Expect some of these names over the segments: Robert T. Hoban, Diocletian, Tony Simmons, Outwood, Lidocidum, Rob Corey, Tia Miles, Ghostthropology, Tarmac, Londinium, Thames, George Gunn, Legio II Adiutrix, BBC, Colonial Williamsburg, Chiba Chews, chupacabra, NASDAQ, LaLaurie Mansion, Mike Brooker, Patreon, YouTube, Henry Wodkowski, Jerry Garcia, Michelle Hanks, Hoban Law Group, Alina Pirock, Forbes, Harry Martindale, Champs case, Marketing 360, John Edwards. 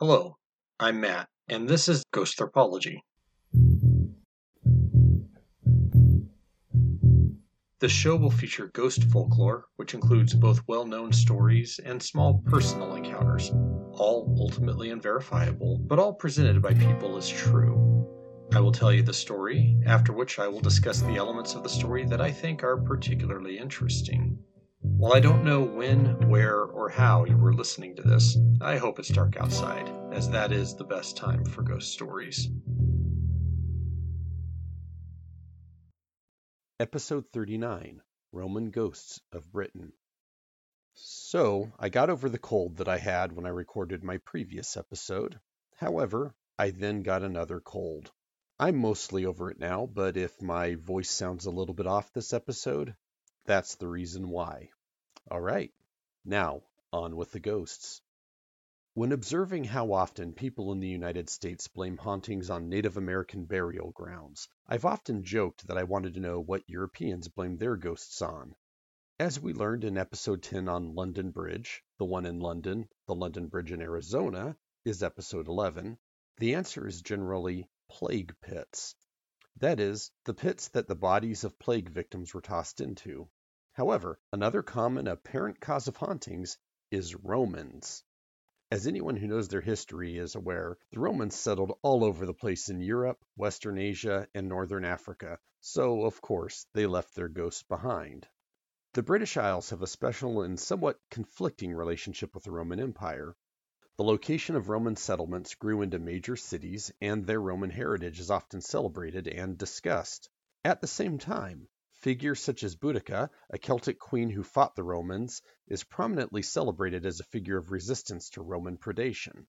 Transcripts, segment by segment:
Hello, I'm Matt, and this is Ghostthropology. The show will feature ghost folklore, which includes both well-known stories and small personal encounters, all ultimately unverifiable, but all presented by people as true. I will tell you the story, after which I will discuss the elements of the story that I think are particularly interesting. While I don't know when, where, or how you were listening to this, I hope it's dark outside, as that is the best time for ghost stories. Episode 39, Roman Ghosts of Britain. So, I got over the cold that I had when I recorded my previous episode. However, I then got another cold. I'm mostly over it now, but if my voice sounds a little bit off this episode, that's the reason why. All right, now on with the ghosts. When observing how often people in the United States blame hauntings on Native American burial grounds, I've often joked that I wanted to know what Europeans blame their ghosts on. As we learned in episode 10 on London Bridge, the one in London, the London Bridge in Arizona, is episode 11, the answer is generally plague pits. That is, the pits that the bodies of plague victims were tossed into. However, another common apparent cause of hauntings is Romans. As anyone who knows their history is aware, the Romans settled all over the place in Europe, Western Asia, and Northern Africa, so, of course, they left their ghosts behind. The British Isles have a special and somewhat conflicting relationship with the Roman Empire. The location of Roman settlements grew into major cities, and their Roman heritage is often celebrated and discussed. At the same time, figures such as Boudica, a Celtic queen who fought the Romans, is prominently celebrated as a figure of resistance to Roman predation.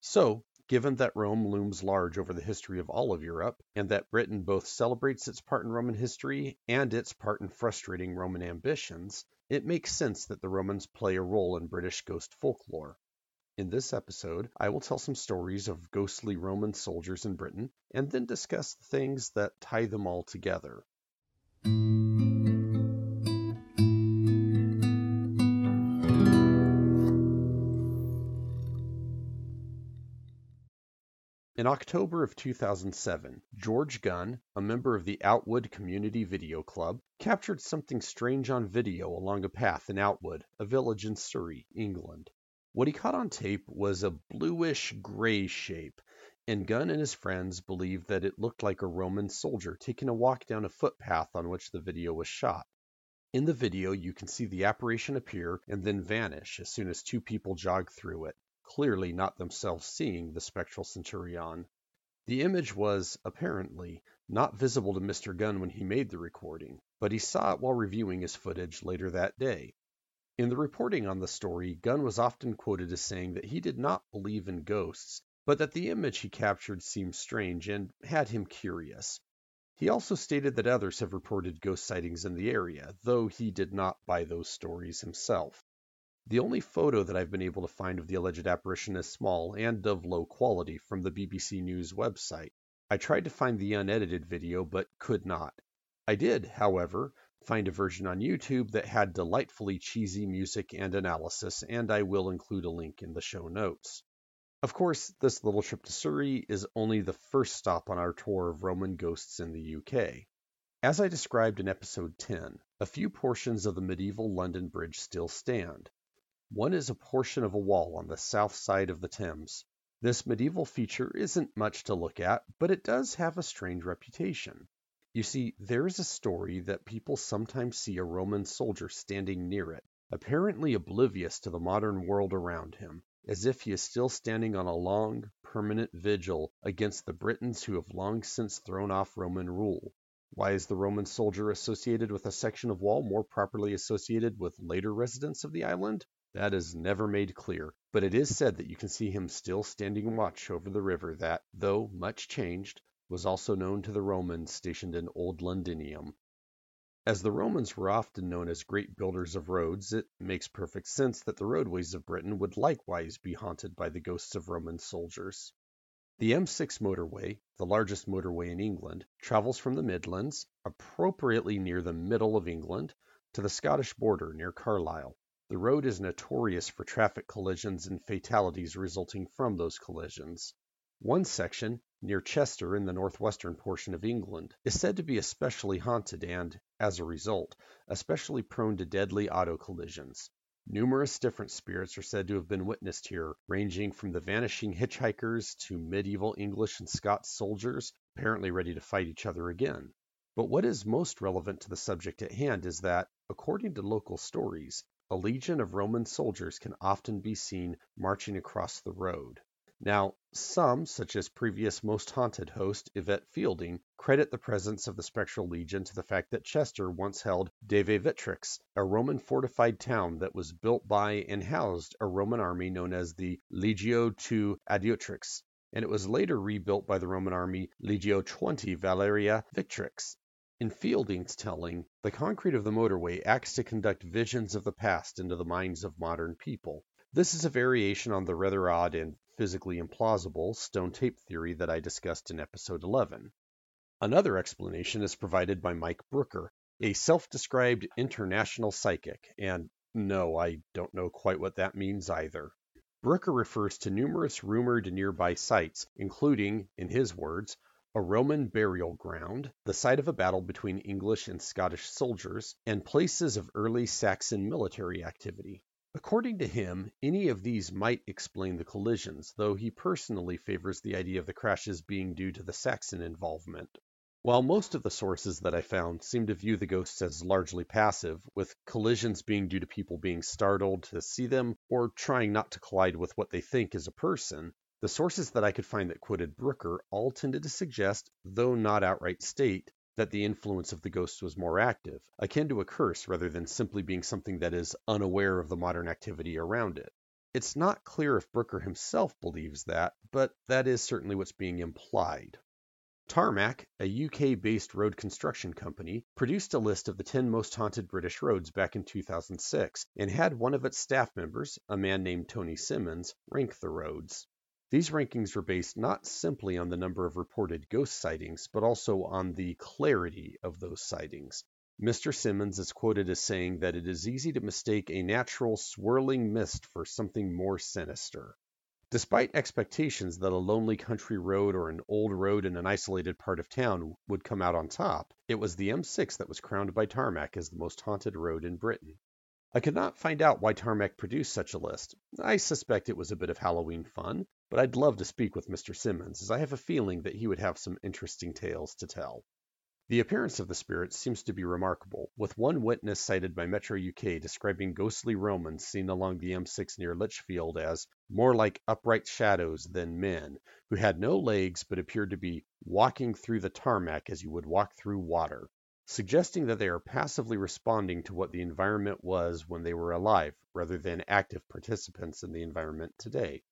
So, given that Rome looms large over the history of all of Europe, and that Britain both celebrates its part in Roman history and its part in frustrating Roman ambitions, it makes sense that the Romans play a role in British ghost folklore. In this episode, I will tell some stories of ghostly Roman soldiers in Britain, and then discuss the things that tie them all together. In October of 2007, George Gunn, a member of the Outwood Community Video Club, captured something strange on video along a path in Outwood, a village in Surrey, England. What he caught on tape was a bluish-gray shape, and Gunn and his friends believed that it looked like a Roman soldier taking a walk down a footpath on which the video was shot. In the video, you can see the apparition appear and then vanish as soon as two people jog through it, clearly not themselves seeing the spectral centurion. The image was, apparently, not visible to Mr. Gunn when he made the recording, but he saw it while reviewing his footage later that day. In the reporting on the story, Gunn was often quoted as saying that he did not believe in ghosts, but that the image he captured seemed strange and had him curious. He also stated that others have reported ghost sightings in the area, though he did not buy those stories himself. The only photo that I've been able to find of the alleged apparition is small and of low quality from the BBC News website. I tried to find the unedited video, but could not. I did, however, find a version on YouTube that had delightfully cheesy music and analysis, and I will include a link in the show notes. Of course, this little trip to Surrey is only the first stop on our tour of Roman ghosts in the UK. As I described in episode 10, a few portions of the medieval London Bridge still stand. One is a portion of a wall on the south side of the Thames. This medieval feature isn't much to look at, but it does have a strange reputation. You see, there is a story that people sometimes see a Roman soldier standing near it, apparently oblivious to the modern world around him, as if he is still standing on a long, permanent vigil against the Britons who have long since thrown off Roman rule. Why is the Roman soldier associated with a section of wall more properly associated with later residents of the island? That is never made clear, but it is said that you can see him still standing watch over the river that, though much changed, was also known to the Romans stationed in Old Londinium. As the Romans were often known as great builders of roads, it makes perfect sense that the roadways of Britain would likewise be haunted by the ghosts of Roman soldiers. The M6 motorway, the largest motorway in England, travels from the Midlands, appropriately near the middle of England, to the Scottish border near Carlisle. The road is notorious for traffic collisions and fatalities resulting from those collisions. One section, near Chester in the northwestern portion of England, is said to be especially haunted and, as a result, especially prone to deadly auto collisions. Numerous different spirits are said to have been witnessed here, ranging from the vanishing hitchhikers to medieval English and Scots soldiers, apparently ready to fight each other again. But what is most relevant to the subject at hand is that, according to local stories, a legion of Roman soldiers can often be seen marching across the road. Now, some, such as previous Most Haunted host Yvette Fielding, credit the presence of the spectral legion to the fact that Chester once held Deva Victrix, a Roman fortified town that was built by and housed a Roman army known as the Legio II Adiutrix, and it was later rebuilt by the Roman army Legio XX Valeria Victrix. In Fielding's telling, the concrete of the motorway acts to conduct visions of the past into the minds of modern people. This is a variation on the rather odd and physically implausible stone tape theory that I discussed in episode 11. Another explanation is provided by Mike Brooker, a self-described international psychic, and no, I don't know quite what that means either. Brooker refers to numerous rumored nearby sites, including, in his words, a Roman burial ground, the site of a battle between English and Scottish soldiers, and places of early Saxon military activity. According to him, any of these might explain the collisions, though he personally favors the idea of the crashes being due to the Saxon involvement. While most of the sources that I found seem to view the ghosts as largely passive, with collisions being due to people being startled to see them or trying not to collide with what they think is a person, the sources that I could find that quoted Brooker all tended to suggest, though not outright state, that the influence of the ghosts was more active, akin to a curse rather than simply being something that is unaware of the modern activity around it. It's not clear if Brooker himself believes that, but that is certainly what's being implied. Tarmac, a UK-based road construction company, produced a list of the 10 most haunted British roads back in 2006, and had one of its staff members, a man named Tony Simmons, rank the roads. These rankings were based not simply on the number of reported ghost sightings, but also on the clarity of those sightings. Mr. Simmons is quoted as saying that it is easy to mistake a natural swirling mist for something more sinister. Despite expectations that a lonely country road or an old road in an isolated part of town would come out on top, it was the M6 that was crowned by Tarmac as the most haunted road in Britain. I could not find out why Tarmac produced such a list. I suspect it was a bit of Halloween fun, but I'd love to speak with Mr. Simmons, as I have a feeling that he would have some interesting tales to tell. The appearance of the spirits seems to be remarkable, with one witness cited by Metro UK describing ghostly Romans seen along the M6 near Lichfield as more like upright shadows than men, who had no legs but appeared to be walking through the tarmac as you would walk through water, suggesting that they are passively responding to what the environment was when they were alive, rather than active participants in the environment today.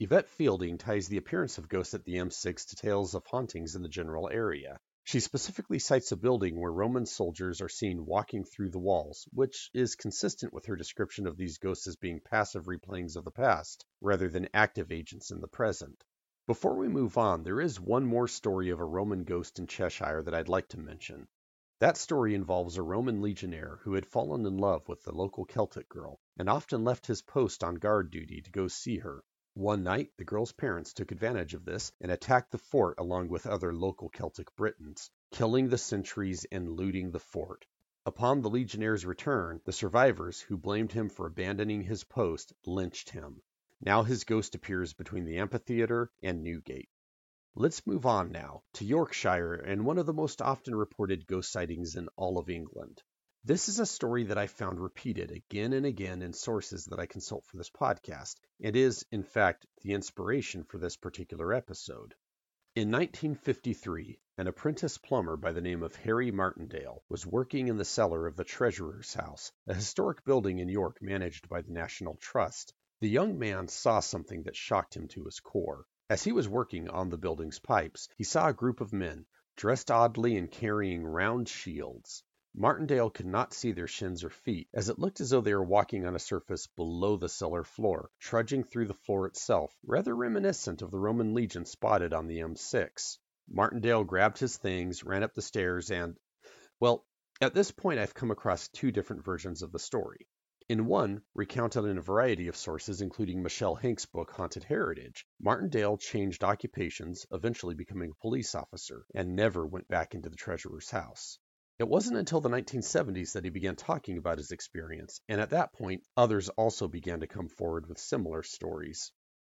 Yvette Fielding ties the appearance of ghosts at the M6 to tales of hauntings in the general area. She specifically cites a building where Roman soldiers are seen walking through the walls, which is consistent with her description of these ghosts as being passive replayings of the past, rather than active agents in the present. Before we move on, there is one more story of a Roman ghost in Cheshire that I'd like to mention. That story involves a Roman legionnaire who had fallen in love with the local Celtic girl and often left his post on guard duty to go see her. One night, the girl's parents took advantage of this and attacked the fort along with other local Celtic Britons, killing the sentries and looting the fort. Upon the legionnaire's return, the survivors, who blamed him for abandoning his post, lynched him. Now his ghost appears between the amphitheater and Newgate. Let's move on now to Yorkshire and one of the most often reported ghost sightings in all of England. This is a story that I found repeated again and again in sources that I consult for this podcast. It is, in fact, the inspiration for this particular episode. In 1953, an apprentice plumber by the name of Harry Martindale was working in the cellar of the Treasurer's House, a historic building in York managed by the National Trust. The young man saw something that shocked him to his core. As he was working on the building's pipes, he saw a group of men, dressed oddly and carrying round shields. Martindale could not see their shins or feet, as it looked as though they were walking on a surface below the cellar floor, trudging through the floor itself, rather reminiscent of the Roman legion spotted on the M6. Martindale grabbed his things, ran up the stairs, and... well, at this point I've come across two different versions of the story. In one, recounted in a variety of sources, including Michelle Hanks' book Haunted Heritage, Martindale changed occupations, eventually becoming a police officer, and never went back into the treasurer's house. It wasn't until the 1970s that he began talking about his experience, and at that point, others also began to come forward with similar stories.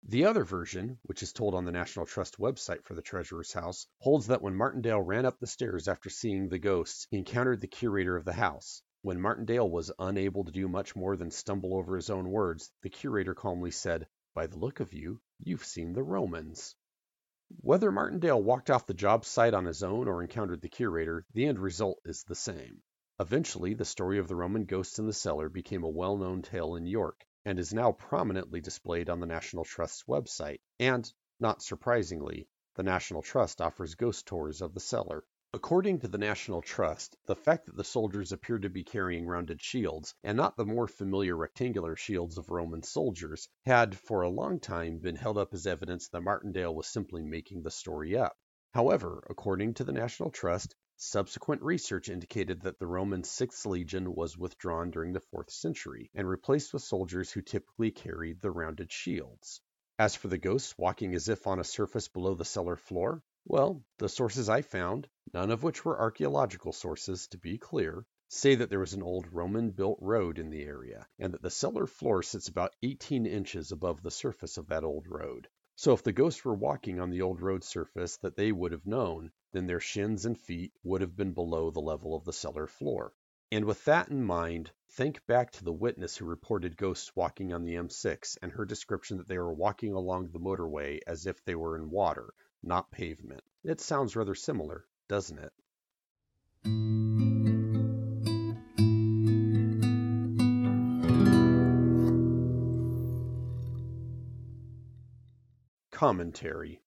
The other version, which is told on the National Trust website for the Treasurer's House, holds that when Martindale ran up the stairs after seeing the ghosts, he encountered the curator of the house. When Martindale was unable to do much more than stumble over his own words, the curator calmly said, "By the look of you, you've seen the Romans." Whether Martindale walked off the job site on his own or encountered the curator, the end result is the same. Eventually, the story of the Roman ghosts in the cellar became a well-known tale in York, and is now prominently displayed on the National Trust's website, and, not surprisingly, the National Trust offers ghost tours of the cellar. According to the National Trust, the fact that the soldiers appeared to be carrying rounded shields, and not the more familiar rectangular shields of Roman soldiers, had for a long time been held up as evidence that Martindale was simply making the story up. However, according to the National Trust, subsequent research indicated that the Roman 6th Legion was withdrawn during the 4th century, and replaced with soldiers who typically carried the rounded shields. As for the ghosts walking as if on a surface below the cellar floor, well, the sources I found, none of which were archaeological sources, to be clear, say that there was an old Roman-built road in the area, and that the cellar floor sits about 18 inches above the surface of that old road. So if the ghosts were walking on the old road surface that they would have known, then their shins and feet would have been below the level of the cellar floor. And with that in mind, think back to the witness who reported ghosts walking on the M6 and her description that they were walking along the motorway as if they were in water, not pavement. It sounds rather similar, doesn't it? Commentary.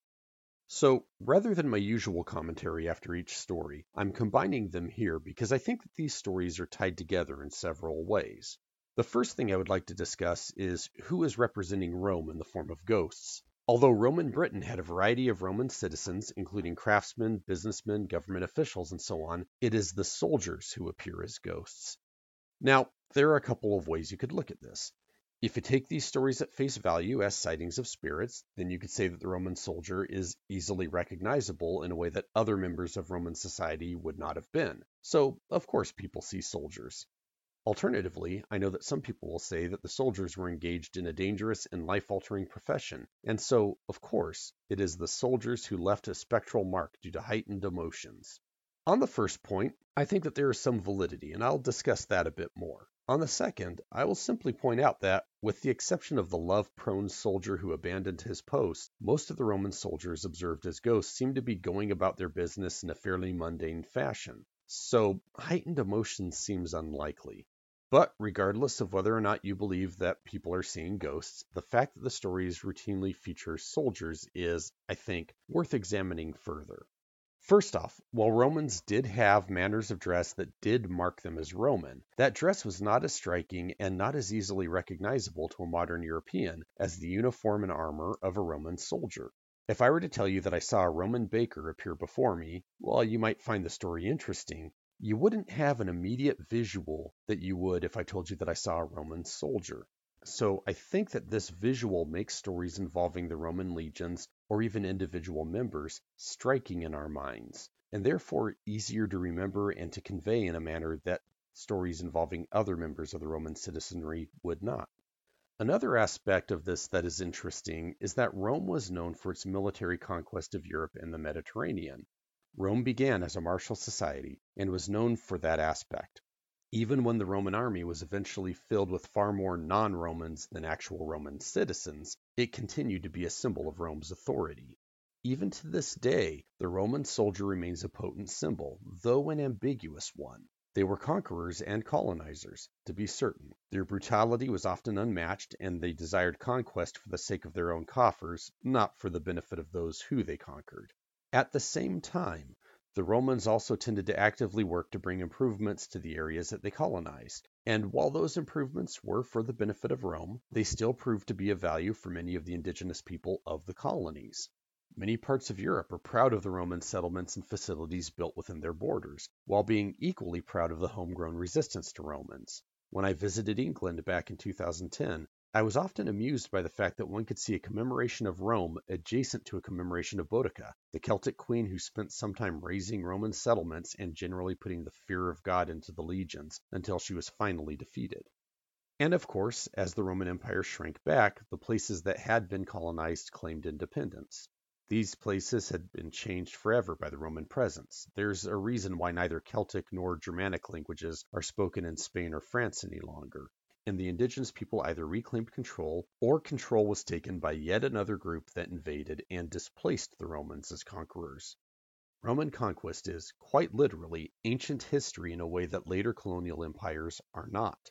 So, rather than my usual commentary after each story, I'm combining them here because I think that these stories are tied together in several ways. The first thing I would like to discuss is who is representing Rome in the form of ghosts. Although Roman Britain had a variety of Roman citizens, including craftsmen, businessmen, government officials, and so on, it is the soldiers who appear as ghosts. Now, there are a couple of ways you could look at this. If you take these stories at face value as sightings of spirits, then you could say that the Roman soldier is easily recognizable in a way that other members of Roman society would not have been. So, of course, people see soldiers. Alternatively, I know that some people will say that the soldiers were engaged in a dangerous and life-altering profession, and so, of course, it is the soldiers who left a spectral mark due to heightened emotions. On the first point, I think that there is some validity, and I'll discuss that a bit more. On the second, I will simply point out that, with the exception of the love-prone soldier who abandoned his post, most of the Roman soldiers observed as ghosts seemed to be going about their business in a fairly mundane fashion, so heightened emotion seems unlikely. But regardless of whether or not you believe that people are seeing ghosts, the fact that the stories routinely feature soldiers is, I think, worth examining further. First off, while Romans did have manners of dress that did mark them as Roman, that dress was not as striking and not as easily recognizable to a modern European as the uniform and armor of a Roman soldier. If I were to tell you that I saw a Roman baker appear before me, while you might find the story interesting, you wouldn't have an immediate visual that you would if I told you that I saw a Roman soldier. So I think that this visual makes stories involving the Roman legions or even individual members striking in our minds, and therefore easier to remember and to convey in a manner that stories involving other members of the Roman citizenry would not. Another aspect of this that is interesting is that Rome was known for its military conquest of Europe and the Mediterranean. Rome began as a martial society and was known for that aspect. Even when the Roman army was eventually filled with far more non-Romans than actual Roman citizens, it continued to be a symbol of Rome's authority. Even to this day, the Roman soldier remains a potent symbol, though an ambiguous one. They were conquerors and colonizers, to be certain. Their brutality was often unmatched, and they desired conquest for the sake of their own coffers, not for the benefit of those who they conquered. At the same time, the Romans also tended to actively work to bring improvements to the areas that they colonized, and while those improvements were for the benefit of Rome, they still proved to be of value for many of the indigenous people of the colonies. Many parts of Europe are proud of the Roman settlements and facilities built within their borders, while being equally proud of the homegrown resistance to Romans. When I visited England back in 2010, I was often amused by the fact that one could see a commemoration of Rome adjacent to a commemoration of Boudica, the Celtic queen who spent some time raising Roman settlements and generally putting the fear of God into the legions until she was finally defeated. And of course, as the Roman Empire shrank back, the places that had been colonized claimed independence. These places had been changed forever by the Roman presence. There's a reason why neither Celtic nor Germanic languages are spoken in Spain or France any longer. And the indigenous people either reclaimed control, or control was taken by yet another group that invaded and displaced the Romans as conquerors. Roman conquest is, quite literally, ancient history in a way that later colonial empires are not.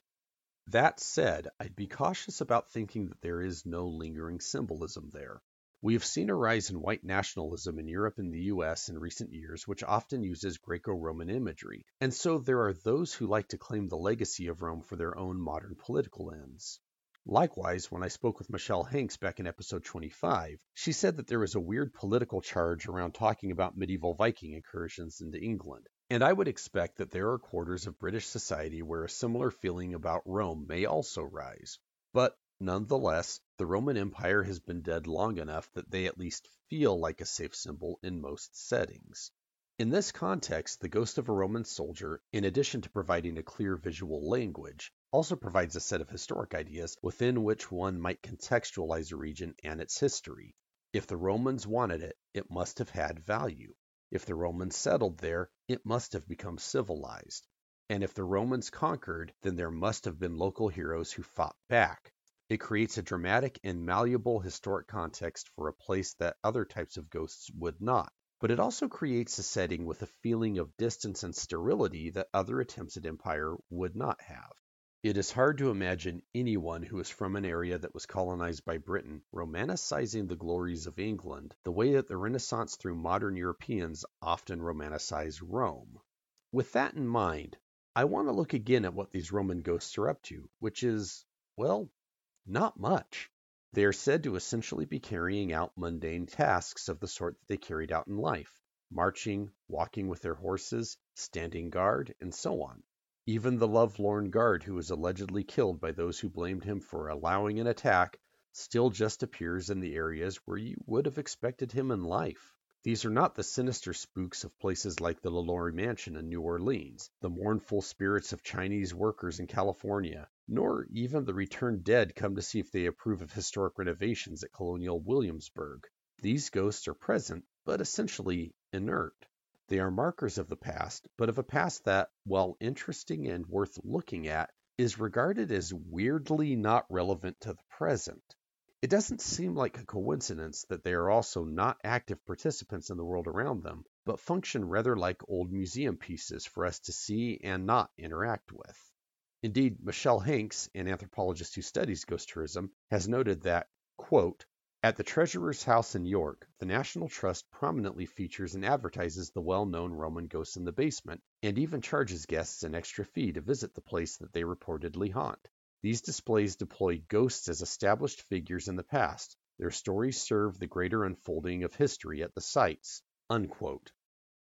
That said, I'd be cautious about thinking that there is no lingering symbolism there. We have seen a rise in white nationalism in Europe and the US in recent years, which often uses Greco-Roman imagery, and so there are those who like to claim the legacy of Rome for their own modern political ends. Likewise, when I spoke with Michelle Hanks back in episode 25, she said that there was a weird political charge around talking about medieval Viking incursions into England, and I would expect that there are quarters of British society where a similar feeling about Rome may also rise. But nonetheless, the Roman Empire has been dead long enough that they at least feel like a safe symbol in most settings. In this context, the ghost of a Roman soldier, in addition to providing a clear visual language, also provides a set of historic ideas within which one might contextualize a region and its history. If the Romans wanted it, it must have had value. If the Romans settled there, it must have become civilized. And if the Romans conquered, then there must have been local heroes who fought back. It creates a dramatic and malleable historic context for a place that other types of ghosts would not, but it also creates a setting with a feeling of distance and sterility that other attempts at empire would not have. It is hard to imagine anyone who is from an area that was colonized by Britain romanticizing the glories of England the way that the Renaissance through modern Europeans often romanticize Rome. With that in mind, I want to look again at what these Roman ghosts are up to, which is, well, not much. They are said to essentially be carrying out mundane tasks of the sort that they carried out in life: marching, walking with their horses, standing guard, and so on. Even the lovelorn guard who was allegedly killed by those who blamed him for allowing an attack still just appears in the areas where you would have expected him in life. These are not the sinister spooks of places like the LaLaurie Mansion in New Orleans, the mournful spirits of Chinese workers in California, nor even the returned dead come to see if they approve of historic renovations at Colonial Williamsburg. These ghosts are present, but essentially inert. They are markers of the past, but of a past that, while interesting and worth looking at, is regarded as weirdly not relevant to the present. It doesn't seem like a coincidence that they are also not active participants in the world around them, but function rather like old museum pieces for us to see and not interact with. Indeed, Michelle Hanks, an anthropologist who studies ghost tourism, has noted that, quote, "At the Treasurer's House in York, the National Trust prominently features and advertises the well-known Roman ghosts in the basement, and even charges guests an extra fee to visit the place that they reportedly haunt. These displays deploy ghosts as established figures in the past. Their stories serve the greater unfolding of history at the sites." Unquote.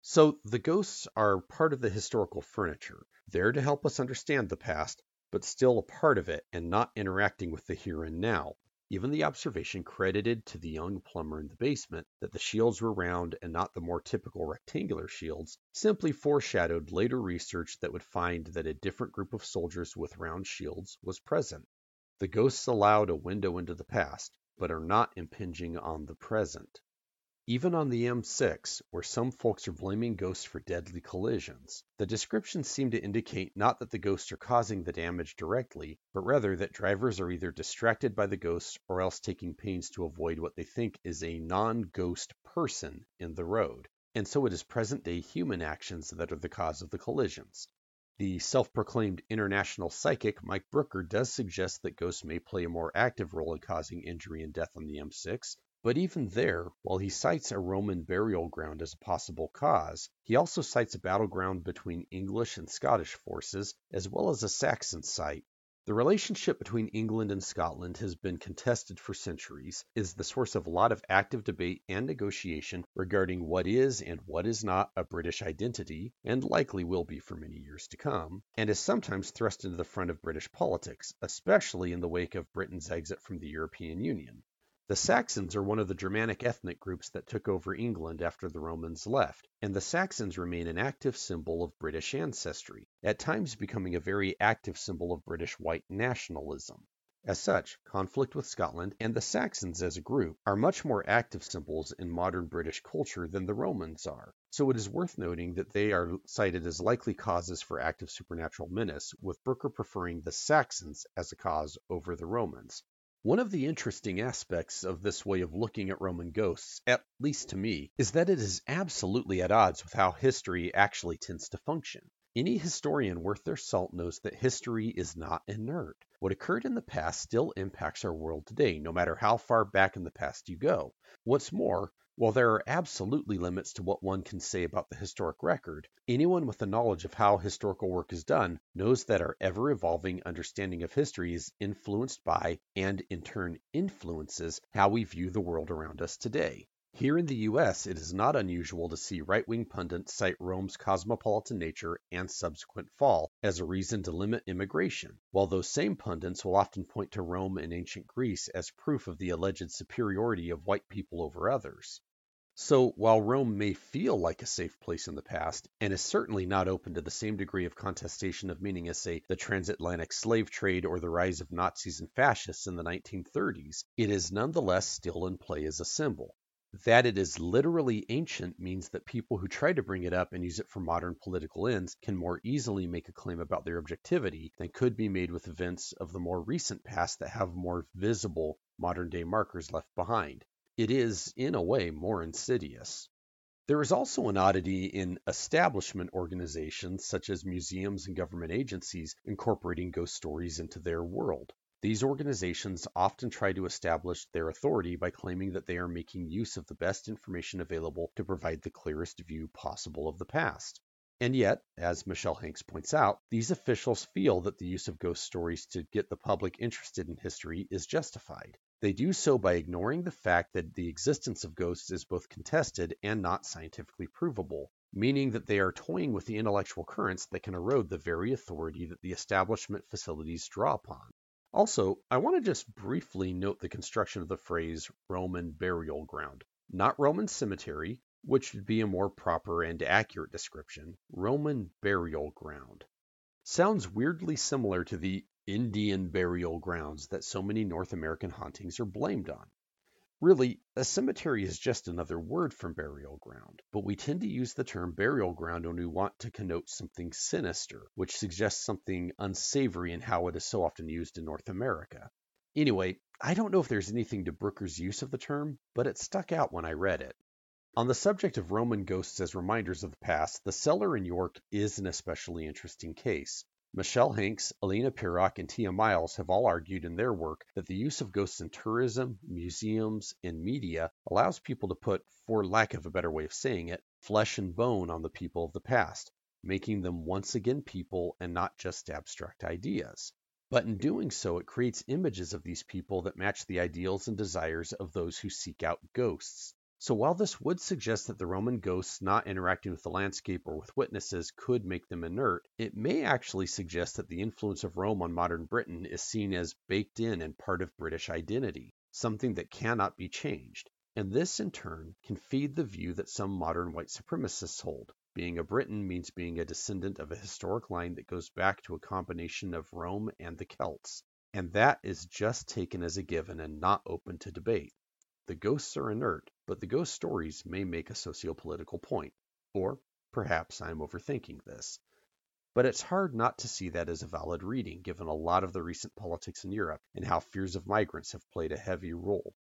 So the ghosts are part of the historical furniture, there to help us understand the past, but still a part of it and not interacting with the here and now. Even the observation credited to the young plumber in the basement that the shields were round and not the more typical rectangular shields simply foreshadowed later research that would find that a different group of soldiers with round shields was present. The ghosts allowed a window into the past, but are not impinging on the present. Even on the M6, where some folks are blaming ghosts for deadly collisions, the descriptions seem to indicate not that the ghosts are causing the damage directly, but rather that drivers are either distracted by the ghosts or else taking pains to avoid what they think is a non-ghost person in the road, and so it is present-day human actions that are the cause of the collisions. The self-proclaimed international psychic Mike Brooker does suggest that ghosts may play a more active role in causing injury and death on the M6, but even there, while he cites a Roman burial ground as a possible cause, he also cites a battleground between English and Scottish forces, as well as a Saxon site, The relationship between England and Scotland has been contested for centuries, is the source of a lot of active debate and negotiation regarding what is and what is not a British identity, and likely will be for many years to come, and is sometimes thrust into the front of British politics, especially in the wake of Britain's exit from the European Union. The Saxons are one of the Germanic ethnic groups that took over England after the Romans left, and the Saxons remain an active symbol of British ancestry, at times becoming a very active symbol of British white nationalism. As such, conflict with Scotland and the Saxons as a group are much more active symbols in modern British culture than the Romans are, so it is worth noting that they are cited as likely causes for active supernatural menace, with Brooker preferring the Saxons as a cause over the Romans. One of the interesting aspects of this way of looking at Roman ghosts, at least to me, is that it is absolutely at odds with how history actually tends to function. Any historian worth their salt knows that history is not inert. What occurred in the past still impacts our world today, no matter how far back in the past you go. What's more, while there are absolutely limits to what one can say about the historic record, anyone with the knowledge of how historical work is done knows that our ever-evolving understanding of history is influenced by, and in turn influences, how we view the world around us today. Here in the U.S., it is not unusual to see right-wing pundits cite Rome's cosmopolitan nature and subsequent fall as a reason to limit immigration, while those same pundits will often point to Rome and ancient Greece as proof of the alleged superiority of white people over others. So, while Rome may feel like a safe place in the past, and is certainly not open to the same degree of contestation of meaning as, say, the transatlantic slave trade or the rise of Nazis and fascists in the 1930s, it is nonetheless still in play as a symbol. That it is literally ancient means that people who try to bring it up and use it for modern political ends can more easily make a claim about their objectivity than could be made with events of the more recent past that have more visible modern-day markers left behind. It is, in a way, more insidious. There is also an oddity in establishment organizations such as museums and government agencies incorporating ghost stories into their world. These organizations often try to establish their authority by claiming that they are making use of the best information available to provide the clearest view possible of the past. And yet, as Michelle Hanks points out, these officials feel that the use of ghost stories to get the public interested in history is justified. They do so by ignoring the fact that the existence of ghosts is both contested and not scientifically provable, meaning that they are toying with the intellectual currents that can erode the very authority that the establishment facilities draw upon. Also, I want to just briefly note the construction of the phrase Roman burial ground, not Roman cemetery, which would be a more proper and accurate description, Roman burial ground. Sounds weirdly similar to the Indian burial grounds that so many North American hauntings are blamed on. Really, a cemetery is just another word for burial ground, but we tend to use the term burial ground when we want to connote something sinister, which suggests something unsavory in how it is so often used in North America. Anyway, I don't know if there's anything to Brooker's use of the term, but it stuck out when I read it. On the subject of Roman ghosts as reminders of the past, the cellar in York is an especially interesting case. Michelle Hanks, Alina Pirock, and Tia Miles have all argued in their work that the use of ghosts in tourism, museums, and media allows people to put, for lack of a better way of saying it, flesh and bone on the people of the past, making them once again people and not just abstract ideas. But in doing so, it creates images of these people that match the ideals and desires of those who seek out ghosts. So while this would suggest that the Roman ghosts not interacting with the landscape or with witnesses could make them inert, it may actually suggest that the influence of Rome on modern Britain is seen as baked in and part of British identity, something that cannot be changed. And this, in turn, can feed the view that some modern white supremacists hold. Being a Briton means being a descendant of a historic line that goes back to a combination of Rome and the Celts. And that is just taken as a given and not open to debate. The ghosts are inert, but the ghost stories may make a socio-political point, or perhaps I'm overthinking this. But it's hard not to see that as a valid reading, given a lot of the recent politics in Europe and how fears of migrants have played a heavy role.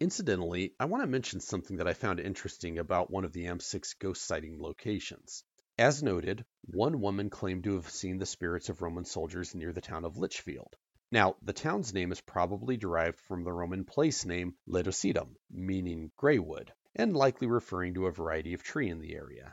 Incidentally, I want to mention something that I found interesting about one of the M6 ghost sighting locations. As noted, one woman claimed to have seen the spirits of Roman soldiers near the town of Lichfield. Now, the town's name is probably derived from the Roman place name Lidocidum, meaning greywood, and likely referring to a variety of tree in the area.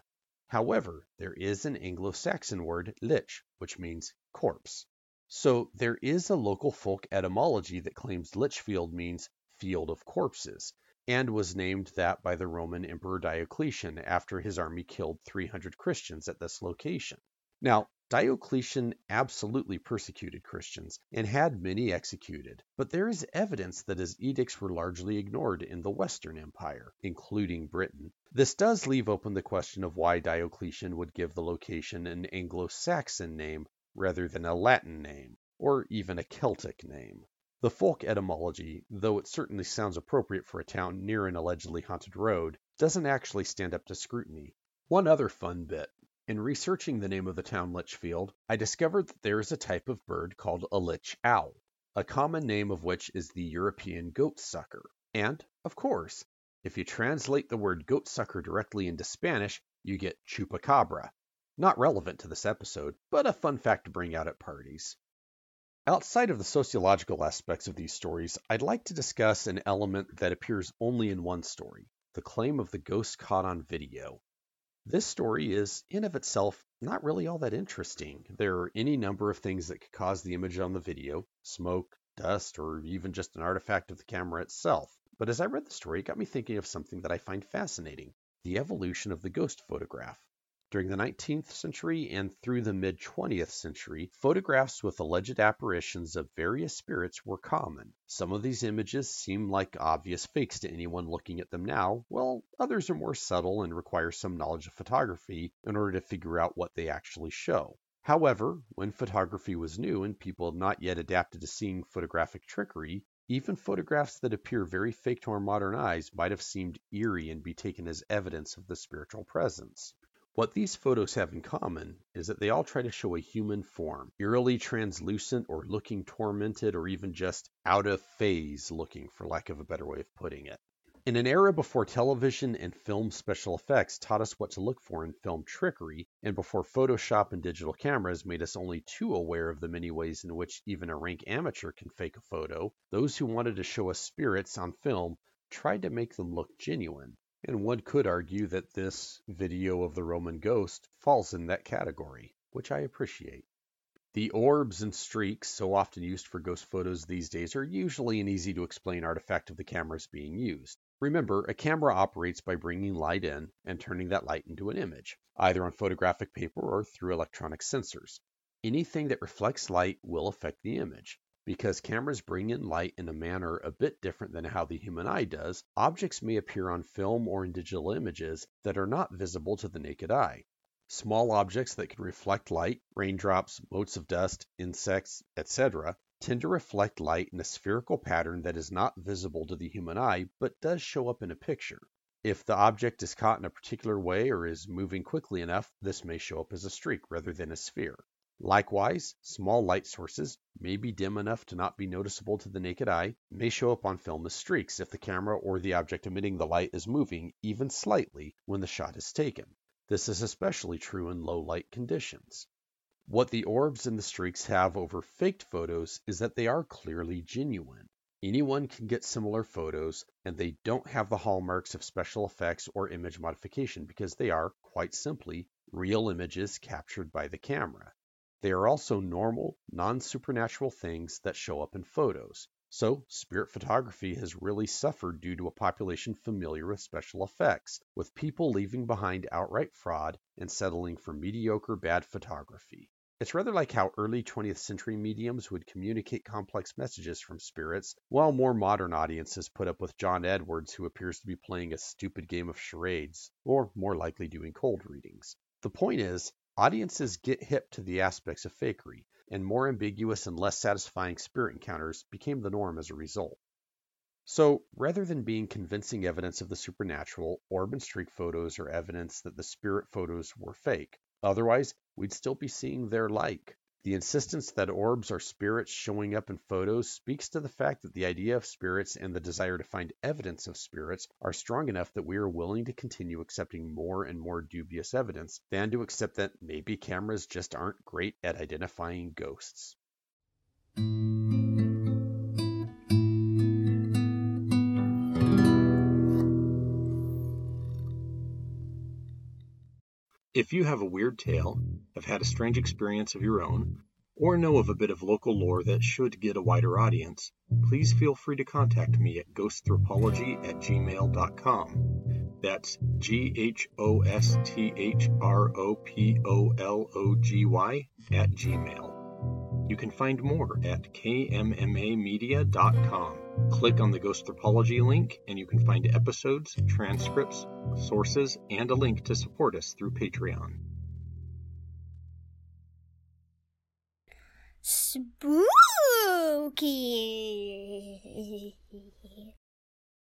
However, there is an Anglo-Saxon word, lich, which means corpse. So there is a local folk etymology that claims Lichfield means field of corpses, and was named that by the Roman Emperor Diocletian after his army killed 300 Christians at this location. Now, Diocletian absolutely persecuted Christians and had many executed, but there is evidence that his edicts were largely ignored in the Western Empire, including Britain. This does leave open the question of why Diocletian would give the location an Anglo-Saxon name rather than a Latin name, or even a Celtic name. The folk etymology, though it certainly sounds appropriate for a town near an allegedly haunted road, doesn't actually stand up to scrutiny. One other fun bit. In researching the name of the town Lichfield, I discovered that there is a type of bird called a lich owl, a common name of which is the European goatsucker. And, of course, if you translate the word goatsucker directly into Spanish, you get chupacabra. Not relevant to this episode, but a fun fact to bring out at parties. Outside of the sociological aspects of these stories, I'd like to discuss an element that appears only in one story, the claim of the ghost caught on video. This story is, in of itself, not really all that interesting. There are any number of things that could cause the image on the video, smoke, dust, or even just an artifact of the camera itself. But as I read the story, it got me thinking of something that I find fascinating, the evolution of the ghost photograph. During the 19th century and through the mid-20th century, photographs with alleged apparitions of various spirits were common. Some of these images seem like obvious fakes to anyone looking at them now, while others are more subtle and require some knowledge of photography in order to figure out what they actually show. However, when photography was new and people had not yet adapted to seeing photographic trickery, even photographs that appear very fake to our modern eyes might have seemed eerie and be taken as evidence of the spiritual presence. What these photos have in common is that they all try to show a human form, eerily translucent or looking tormented or even just out of phase looking, for lack of a better way of putting it. In an era before television and film special effects taught us what to look for in film trickery, and before Photoshop and digital cameras made us only too aware of the many ways in which even a rank amateur can fake a photo, those who wanted to show us spirits on film tried to make them look genuine. And one could argue that this video of the Roman ghost falls in that category, which I appreciate. The orbs and streaks so often used for ghost photos these days are usually an easy-to-explain artifact of the cameras being used. Remember, a camera operates by bringing light in and turning that light into an image, either on photographic paper or through electronic sensors. Anything that reflects light will affect the image. Because cameras bring in light in a manner a bit different than how the human eye does, objects may appear on film or in digital images that are not visible to the naked eye. Small objects that can reflect light, raindrops, motes of dust, insects, etc., tend to reflect light in a spherical pattern that is not visible to the human eye, but does show up in a picture. If the object is caught in a particular way or is moving quickly enough, this may show up as a streak rather than a sphere. Likewise, small light sources, maybe dim enough to not be noticeable to the naked eye, may show up on film as streaks if the camera or the object emitting the light is moving, even slightly, when the shot is taken. This is especially true in low light conditions. What the orbs and the streaks have over faked photos is that they are clearly genuine. Anyone can get similar photos, and they don't have the hallmarks of special effects or image modification because they are, quite simply, real images captured by the camera. They are also normal, non-supernatural things that show up in photos. So, spirit photography has really suffered due to a population familiar with special effects, with people leaving behind outright fraud and settling for mediocre bad photography. It's rather like how early 20th century mediums would communicate complex messages from spirits, while more modern audiences put up with John Edwards, who appears to be playing a stupid game of charades, or more likely doing cold readings. The point is, audiences get hip to the aspects of fakery, and more ambiguous and less satisfying spirit encounters became the norm as a result. So, rather than being convincing evidence of the supernatural, orb and streak photos are evidence that the spirit photos were fake. Otherwise, we'd still be seeing their like. The insistence that orbs are spirits showing up in photos speaks to the fact that the idea of spirits and the desire to find evidence of spirits are strong enough that we are willing to continue accepting more and more dubious evidence than to accept that maybe cameras just aren't great at identifying ghosts. If you have a weird tale, have had a strange experience of your own, or know of a bit of local lore that should get a wider audience, please feel free to contact me at ghostthropology@gmail.com. That's ghostthropology@gmail. You can find more at kmmamedia.com. Click on the Ghostthropology link, and you can find episodes, transcripts, sources, and a link to support us through Patreon. Spooky!